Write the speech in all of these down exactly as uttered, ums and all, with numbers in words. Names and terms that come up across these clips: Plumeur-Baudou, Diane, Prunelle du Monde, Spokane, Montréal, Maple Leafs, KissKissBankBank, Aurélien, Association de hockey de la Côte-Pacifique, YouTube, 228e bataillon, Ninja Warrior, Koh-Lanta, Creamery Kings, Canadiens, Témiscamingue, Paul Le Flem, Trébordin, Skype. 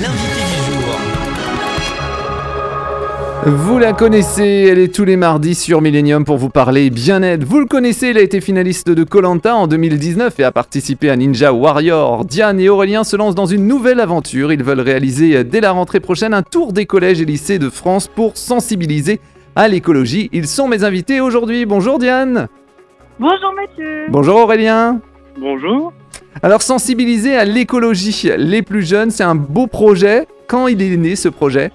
l'invité du jour. Vous la connaissez, elle est tous les mardis sur Millennium pour vous parler bien-être. Vous le connaissez, il a été finaliste de Koh-Lanta en deux mille dix-neuf et a participé à Ninja Warrior. Diane et Aurélien se lancent dans une nouvelle aventure. Ils veulent réaliser dès la rentrée prochaine un tour des collèges et lycées de France pour sensibiliser à l'écologie. Ils sont mes invités aujourd'hui. Bonjour Diane. Bonjour Mathieu. Bonjour Aurélien. Bonjour. Alors sensibiliser à l'écologie, les plus jeunes, c'est un beau projet. Quand il est né ce projet ?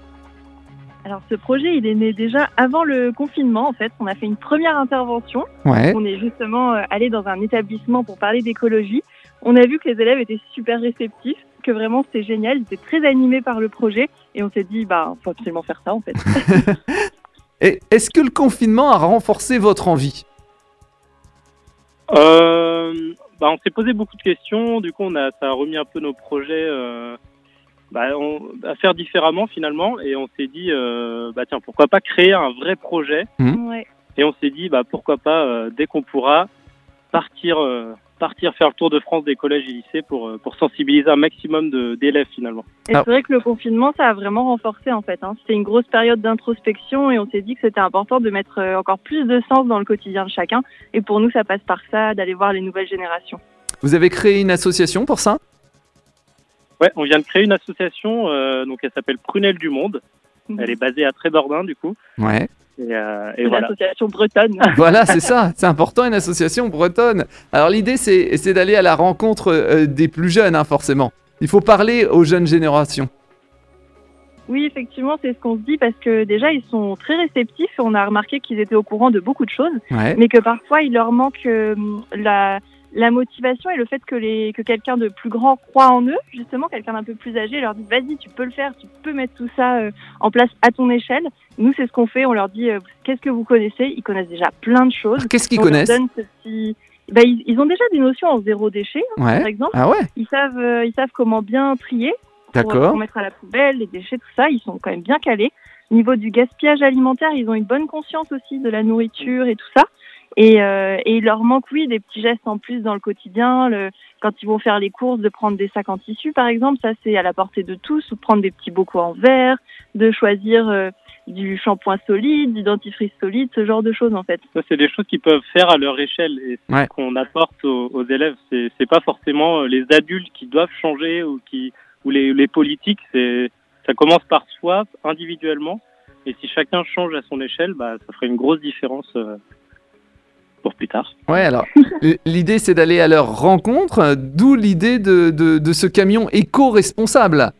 Alors ce projet, il est né déjà avant le confinement en fait. On a fait une première intervention. Ouais. On est justement allé dans un établissement pour parler d'écologie. On a vu que les élèves étaient super réceptifs, que vraiment c'était génial. Ils étaient très animés par le projet et on s'est dit, bah, faut absolument faire ça en fait. Et est-ce que le confinement a renforcé votre envie ? euh, bah On s'est posé beaucoup de questions, du coup on a, ça a remis un peu nos projets euh, bah on, à faire différemment finalement, et on s'est dit, euh, bah tiens, pourquoi pas créer un vrai projet. Mmh. Ouais. Et on s'est dit, bah pourquoi pas, euh, dès qu'on pourra, partir, euh, partir faire le tour de France des collèges et lycées pour, euh, pour sensibiliser un maximum de, d'élèves finalement. Et c'est vrai que le confinement, ça a vraiment renforcé en fait. Hein. C'était une grosse période d'introspection et on s'est dit que c'était important de mettre encore plus de sens dans le quotidien de chacun. Et pour nous, ça passe par ça, d'aller voir les nouvelles générations. Vous avez créé une association pour ça ? Ouais, on vient de créer une association, euh, donc elle s'appelle Prunelle du Monde. Mmh. Elle est basée à Trébordin du coup. Ouais. Et euh, et une voilà. association bretonne. Voilà, c'est ça, c'est important, une association bretonne. Alors l'idée, c'est, c'est d'aller à la rencontre euh, des plus jeunes, hein, forcément. Il faut parler aux jeunes générations. Oui, effectivement, c'est ce qu'on se dit parce que déjà, ils sont très réceptifs. On a remarqué qu'ils étaient au courant de beaucoup de choses, ouais. mais que parfois, il leur manque euh, la, la motivation et le fait que, les, que quelqu'un de plus grand croit en eux. Justement, quelqu'un d'un peu plus âgé leur dit « Vas-y, tu peux le faire, tu peux mettre tout ça euh, en place à ton échelle. » Nous, c'est ce qu'on fait. On leur dit euh, « Qu'est-ce que vous connaissez ?» Ils connaissent déjà plein de choses. Alors, qu'est-ce qu'ils on connaissent leur donne ce petit... Bah, ils, ils ont déjà des notions en zéro déchet, ouais. par exemple. Ah ouais. Ils savent, euh, ils savent comment bien trier pour, pour mettre à la poubelle les déchets, tout ça. Ils sont quand même bien calés. Au niveau du gaspillage alimentaire, ils ont une bonne conscience aussi de la nourriture et tout ça. Et, euh, et il leur manque, oui, des petits gestes en plus dans le quotidien. Le, quand ils vont faire les courses, de prendre des sacs en tissu, par exemple, ça c'est à la portée de tous. Ou de prendre des petits bocaux en verre, de choisir euh, du shampoing solide, du dentifrice solide, ce genre de choses en fait. Ça, c'est des choses qu'ils peuvent faire à leur échelle et c'est ouais. ce qu'on apporte aux, aux élèves. C'est, c'est pas forcément les adultes qui doivent changer ou qui ou les, les politiques. C'est ça commence par soi individuellement et si chacun change à son échelle, bah ça ferait une grosse différence. Euh... pour plus tard. Ouais, alors l'idée c'est d'aller à leur rencontre, d'où l'idée de, de, de ce camion éco-responsable.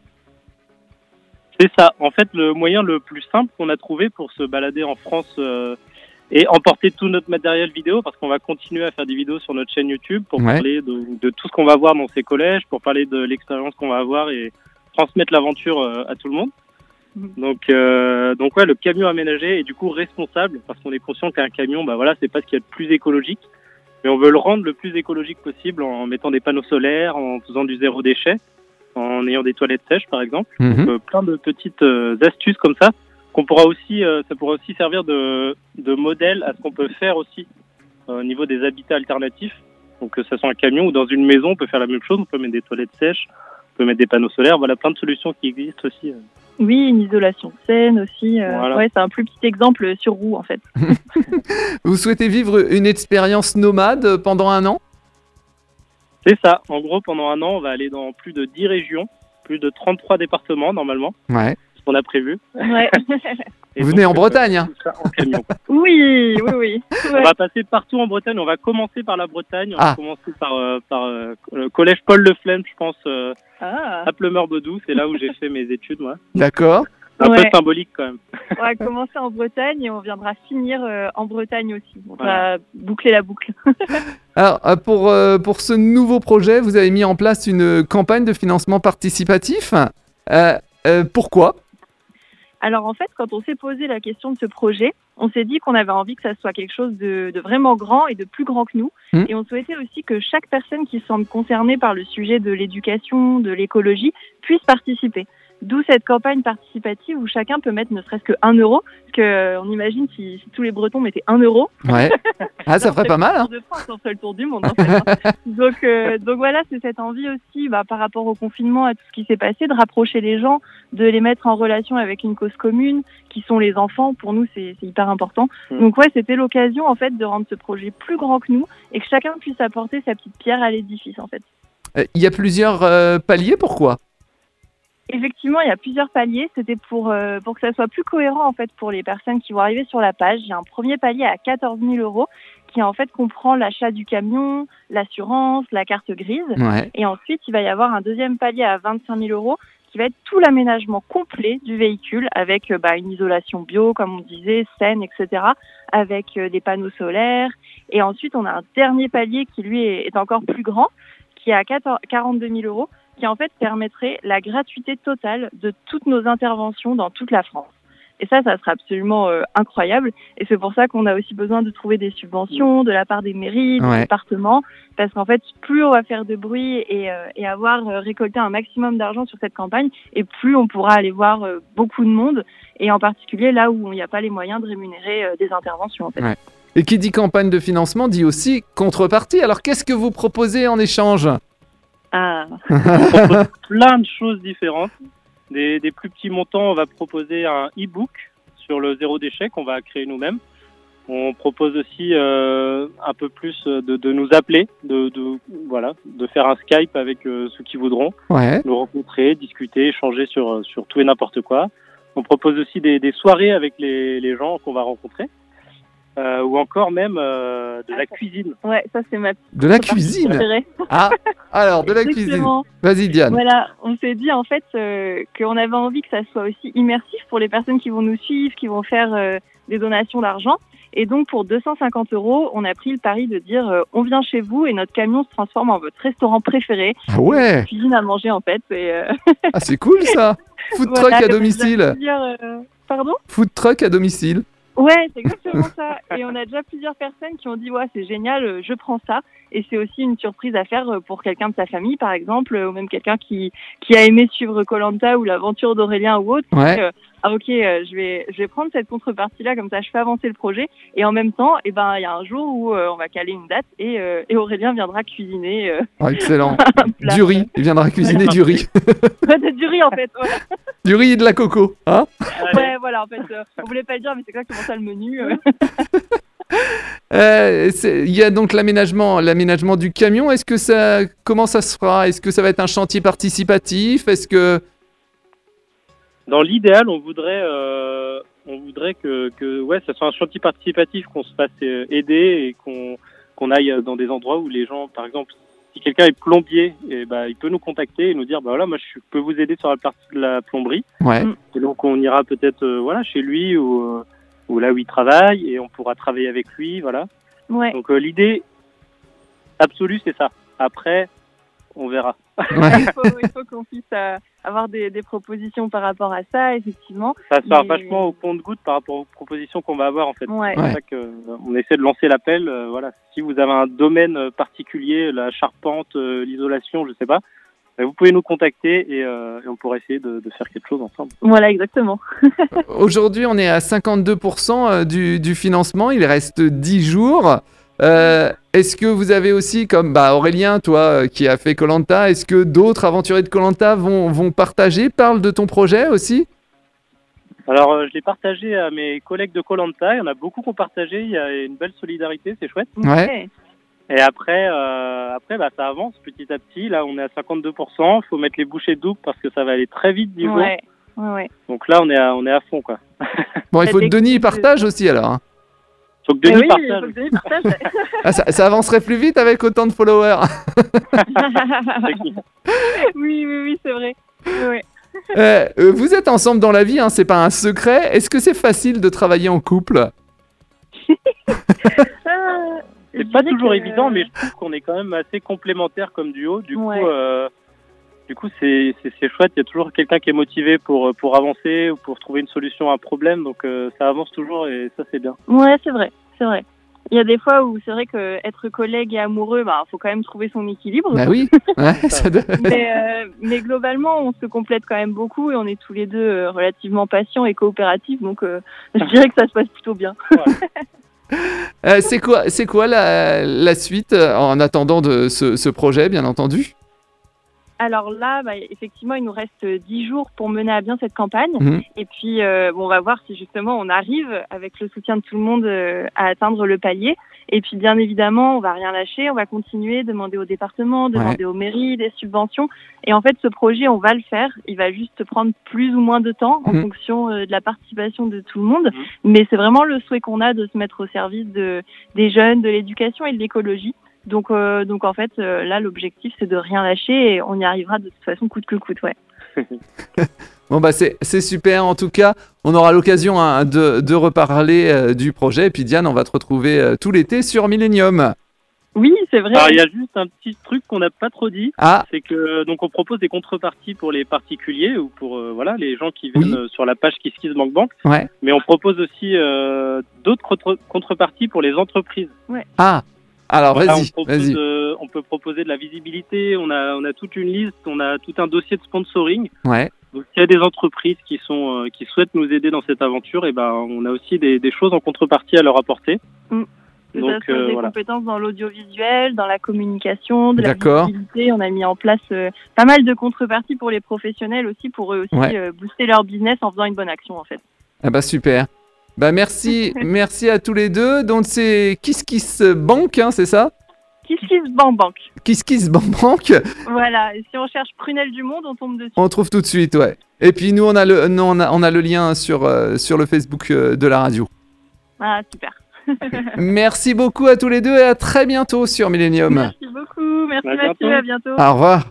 C'est ça. En fait, le moyen le plus simple qu'on a trouvé pour se balader en France euh, et emporter tout notre matériel vidéo, parce qu'on va continuer à faire des vidéos sur notre chaîne YouTube pour ouais. parler de, de tout ce qu'on va voir dans ces collèges, pour parler de l'expérience qu'on va avoir et transmettre l'aventure euh, à tout le monde. Donc, euh, donc ouais, le camion aménagé est du coup responsable parce qu'on est conscient qu'un camion, bah voilà, c'est pas ce qu'il y a de plus écologique, mais on veut le rendre le plus écologique possible en mettant des panneaux solaires, en faisant du zéro déchet, en ayant des toilettes sèches par exemple, mm-hmm. donc, euh, plein de petites euh, astuces comme ça qu'on pourra aussi, euh, ça pourra aussi servir de, de modèle à ce qu'on peut faire aussi euh, au niveau des habitats alternatifs. Donc que ce soit un camion ou dans une maison, on peut faire la même chose, on peut mettre des toilettes sèches, on peut mettre des panneaux solaires, voilà, plein de solutions qui existent aussi. Euh. Oui, une isolation saine aussi. Euh, voilà. Ouais, c'est un plus petit exemple sur roue en fait. Vous souhaitez vivre une expérience nomade pendant un an ? C'est ça. En gros, pendant un an, on va aller dans plus de dix régions, plus de trente-trois départements normalement. Ouais. C'est ce qu'on a prévu. Ouais. Vous venez donc, en Bretagne hein. En camion. Oui, oui, oui. Ouais. On va passer partout en Bretagne. On va commencer par la Bretagne. On ah. va commencer par, euh, par euh, le collège Paul Le Flem, je pense. Euh, Ah. À Plumeur-Baudou, c'est là où j'ai fait mes études, moi. D'accord. Un ouais. peu symbolique quand même. On va commencer en Bretagne et on viendra finir euh, en Bretagne aussi. On voilà. va boucler la boucle. Alors, pour, euh, pour ce nouveau projet, vous avez mis en place une campagne de financement participatif. Euh, euh, pourquoi ? Alors en fait, quand on s'est posé la question de ce projet, on s'est dit qu'on avait envie que ça soit quelque chose de, de vraiment grand et de plus grand que nous. Mmh. Et on souhaitait aussi que chaque personne qui semble concernée par le sujet de l'éducation, de l'écologie, puisse participer. D'où cette campagne participative où chacun peut mettre ne serait-ce que un euro. Parce qu'on imagine si, si tous les Bretons mettaient un euro. Ouais. Ah, ça ferait pas mal. Hein. De France, on fait le tour du monde. En fait, hein. donc, euh, donc voilà, c'est cette envie aussi, bah, par rapport au confinement, à tout ce qui s'est passé, de rapprocher les gens, de les mettre en relation avec une cause commune, qui sont les enfants. Pour nous, c'est, c'est hyper important. Mmh. Donc ouais, c'était l'occasion en fait de rendre ce projet plus grand que nous et que chacun puisse apporter sa petite pierre à l'édifice en fait. Il euh, y a plusieurs euh, paliers, pourquoi ? Effectivement, il y a plusieurs paliers. C'était pour euh, pour que ça soit plus cohérent en fait pour les personnes qui vont arriver sur la page. Il y a un premier palier à quatorze mille euros qui en fait comprend l'achat du camion, l'assurance, la carte grise. Ouais. Et ensuite, il va y avoir un deuxième palier à vingt-cinq mille euros qui va être tout l'aménagement complet du véhicule avec euh, bah, une isolation bio, comme on disait, saine, et cetera, avec euh, des panneaux solaires. Et ensuite, on a un dernier palier qui lui est, est encore plus grand, qui est à quarante-deux mille euros. Qui en fait permettrait la gratuité totale de toutes nos interventions dans toute la France. Et ça, ça sera absolument euh, incroyable. Et c'est pour ça qu'on a aussi besoin de trouver des subventions de la part des mairies, des ouais. départements, parce qu'en fait, plus on va faire de bruit et, euh, et avoir euh, récolté un maximum d'argent sur cette campagne, et plus on pourra aller voir euh, beaucoup de monde, et en particulier là où il n'y a pas les moyens de rémunérer euh, des interventions. En fait. Ouais. Et qui dit campagne de financement dit aussi contrepartie. Alors qu'est-ce que vous proposez en échange ? Ah. On propose plein de choses différentes. Des, des plus petits montants, on va proposer un e-book sur le zéro déchet qu'on va créer nous-mêmes. On propose aussi euh, un peu plus de, de nous appeler, de, de, voilà, de faire un Skype avec euh, ceux qui voudront, ouais. nous rencontrer, discuter, échanger sur, sur tout et n'importe quoi. On propose aussi des, des soirées avec les, les gens qu'on va rencontrer. Euh, ou encore même euh, de la cuisine. Ouais, ça c'est ma. De la cuisine. Ah, alors de la cuisine. Vas-y Diane. Voilà, on s'est dit en fait euh, qu'on avait envie que ça soit aussi immersif pour les personnes qui vont nous suivre, qui vont faire euh, des donations d'argent. Et donc pour deux cent cinquante euros, on a pris le pari de dire euh, on vient chez vous et notre camion se transforme en votre restaurant préféré. Ah ouais. Cuisine à manger en fait. Et, euh... Ah c'est cool ça. Food voilà, truck à domicile. Euh... Pardon ? Food truck à domicile. Ouais, c'est exactement ça. Et on a déjà plusieurs personnes qui ont dit « Ouais, c'est génial, je prends ça ». Et c'est aussi une surprise à faire pour quelqu'un de sa famille, par exemple, ou même quelqu'un qui qui a aimé suivre Koh-Lanta ou l'aventure d'Aurélien ou autre. Ouais. Donc, euh, ah ok, euh, je vais je vais prendre cette contrepartie-là, comme ça je fais avancer le projet. Et en même temps, eh ben il y a un jour où euh, on va caler une date et, euh, et Aurélien viendra cuisiner. Euh, ah, excellent. Du riz, il viendra cuisiner du riz. Du riz en fait. Voilà. Du riz et de la coco, hein ? Ouais, voilà en fait. Euh, on voulait pas le dire, mais c'est exactement ça le menu. Euh. Il euh, y a donc l'aménagement, l'aménagement du camion. Est-ce que ça, comment ça se fera ? Est-ce que ça va être un chantier participatif ? Est-ce que dans l'idéal, on voudrait, euh, on voudrait que, que, ouais, ça soit un chantier participatif, qu'on se fasse euh, aider et qu'on, qu'on aille dans des endroits où les gens, par exemple, si quelqu'un est plombier, et bah, il peut nous contacter et nous dire, bah voilà, moi je peux vous aider sur la partie de la plomberie. Ouais. Et donc on ira peut-être, euh, voilà, chez lui ou. Euh, ou là où il travaille, et on pourra travailler avec lui, voilà. Ouais. Donc euh, l'idée absolue, c'est ça. Après, on verra. Ouais. il, faut, il faut qu'on puisse euh, avoir des, des propositions par rapport à ça, effectivement. Ça se part mais... vachement au compte-goutte par rapport aux propositions qu'on va avoir, en fait. Ouais. C'est pour ça qu'on essaie de lancer l'appel. Euh, voilà. Si vous avez un domaine particulier, la charpente, euh, l'isolation, je sais pas, vous pouvez nous contacter et, euh, et on pourra essayer de, de faire quelque chose ensemble. Voilà, exactement. Aujourd'hui, on est à cinquante-deux pour cent du, du financement. Il reste dix jours. Euh, est-ce que vous avez aussi, comme bah, Aurélien, toi, qui a fait Koh-Lanta, est-ce que d'autres aventuriers de Koh-Lanta vont, vont partager, parlent de ton projet aussi ? Alors, euh, je l'ai partagé à mes collègues de Koh-Lanta. Il y en a beaucoup qui ont partagé. Il y a une belle solidarité, c'est chouette. Ouais. Et après, euh, après, bah, ça avance petit à petit. Là, on est à cinquante-deux pour cent. Il faut mettre les bouchées doubles parce que ça va aller très vite, disons. Ouais, ouais, ouais. Donc là, on est à, on est à fond, quoi. Bon, il faut que Denis partage aussi, alors. Il faut que Denis oui, partage. Que Denis partage. Ah, ça, ça avancerait plus vite avec autant de followers. Oui, oui, oui, c'est vrai. Ouais. Euh, vous êtes ensemble dans la vie, hein, c'est pas un secret. Est-ce que c'est facile de travailler en couple ? C'est je pas toujours que... évident, mais je trouve qu'on est quand même assez complémentaires comme duo. Du ouais. coup, euh, du coup, c'est, c'est c'est chouette. Il y a toujours quelqu'un qui est motivé pour pour avancer ou pour trouver une solution à un problème. Donc euh, ça avance toujours et ça c'est bien. Ouais, c'est vrai, c'est vrai. Il y a des fois où c'est vrai qu'être collègue et amoureux, bah, faut quand même trouver son équilibre. Bah oui, ouais, ça doit... mais, euh, mais globalement, on se complète quand même beaucoup et on est tous les deux relativement patients et coopératifs, donc euh, je dirais que ça se passe plutôt bien. Ouais. euh, c'est quoi, c'est quoi la, la suite en attendant de ce, ce projet, bien entendu? Alors là, bah, effectivement, il nous reste dix jours pour mener à bien cette campagne. Mmh. Et puis, euh, bon, on va voir si justement on arrive, avec le soutien de tout le monde, euh, à atteindre le palier. Et puis, bien évidemment, on va rien lâcher. On va continuer, demander au département, demander ouais. aux mairies des subventions. Et en fait, ce projet, on va le faire. Il va juste prendre plus ou moins de temps en mmh. fonction euh, de la participation de tout le monde. Mmh. Mais c'est vraiment le souhait qu'on a de se mettre au service de, des jeunes, de l'éducation et de l'écologie. Donc, euh, donc en fait, euh, là, l'objectif, c'est de rien lâcher et on y arrivera de toute façon coûte que coûte, ouais. Bon, bah, c'est, c'est super. En tout cas, on aura l'occasion hein, de, de reparler euh, du projet. Et puis, Diane, on va te retrouver euh, tout l'été sur Millennium. Oui, c'est vrai. Alors, il y a juste un petit truc qu'on n'a pas trop dit. Ah. C'est que, donc, on propose des contreparties pour les particuliers ou pour, euh, voilà, les gens qui viennent oui. euh, sur la page KissKissBankBank. Ouais. Mais on propose aussi euh, d'autres contre- contreparties pour les entreprises. Ouais. Ah. Alors voilà, vas-y, on, propose, vas-y. Euh, on peut proposer de la visibilité, on a, on a toute une liste, on a tout un dossier de sponsoring. Ouais. Donc s'il y a des entreprises qui, sont, euh, qui souhaitent nous aider dans cette aventure, et ben, on a aussi des, des choses en contrepartie à leur apporter. Mmh. Donc, euh, des voilà. compétences dans l'audiovisuel, dans la communication, de la D'accord. visibilité. On a mis en place euh, pas mal de contreparties pour les professionnels aussi, pour eux aussi ouais. euh, booster leur business en faisant une bonne action en fait. Ah bah super. Bah merci, merci à tous les deux. Donc c'est KissKissBank, hein, c'est ça? KissKissBankBank. KissKissBankBank. Voilà. Et si on cherche Prunelle du Monde, on tombe dessus. On trouve tout de suite, ouais. Et puis nous, on a le, non, on a, on a le lien sur euh, sur le Facebook euh, de la radio. Ah super. Merci beaucoup à tous les deux et à très bientôt sur Millennium. Merci beaucoup. Merci Mathieu. À bientôt. Au revoir.